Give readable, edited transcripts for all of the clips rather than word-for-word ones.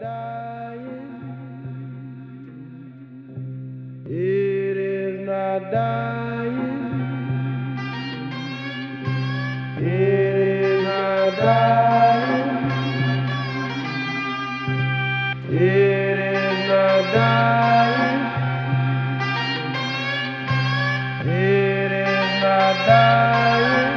dying. It is not dying. It is not dying. It is not dying. It is not dying.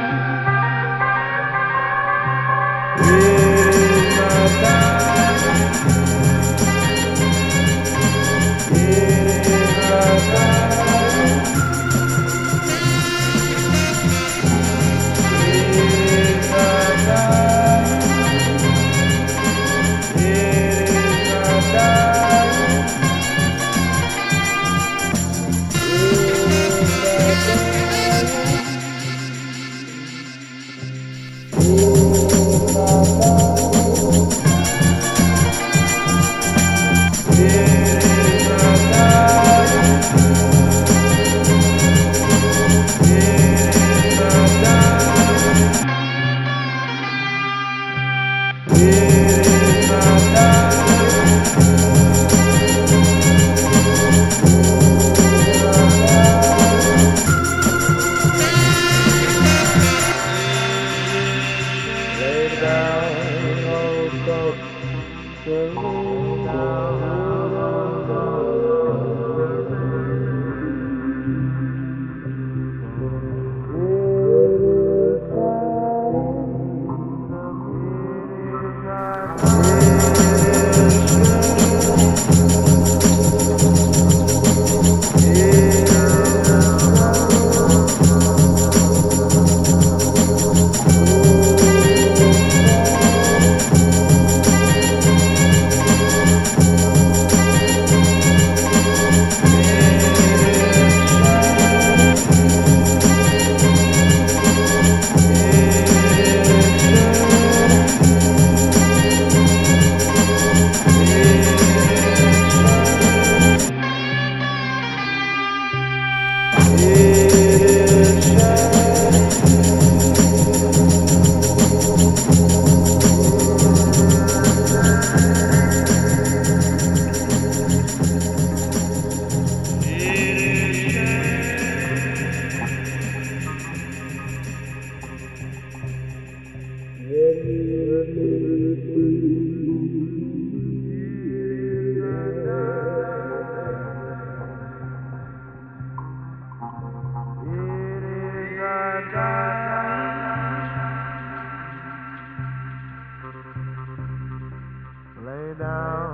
Lay down.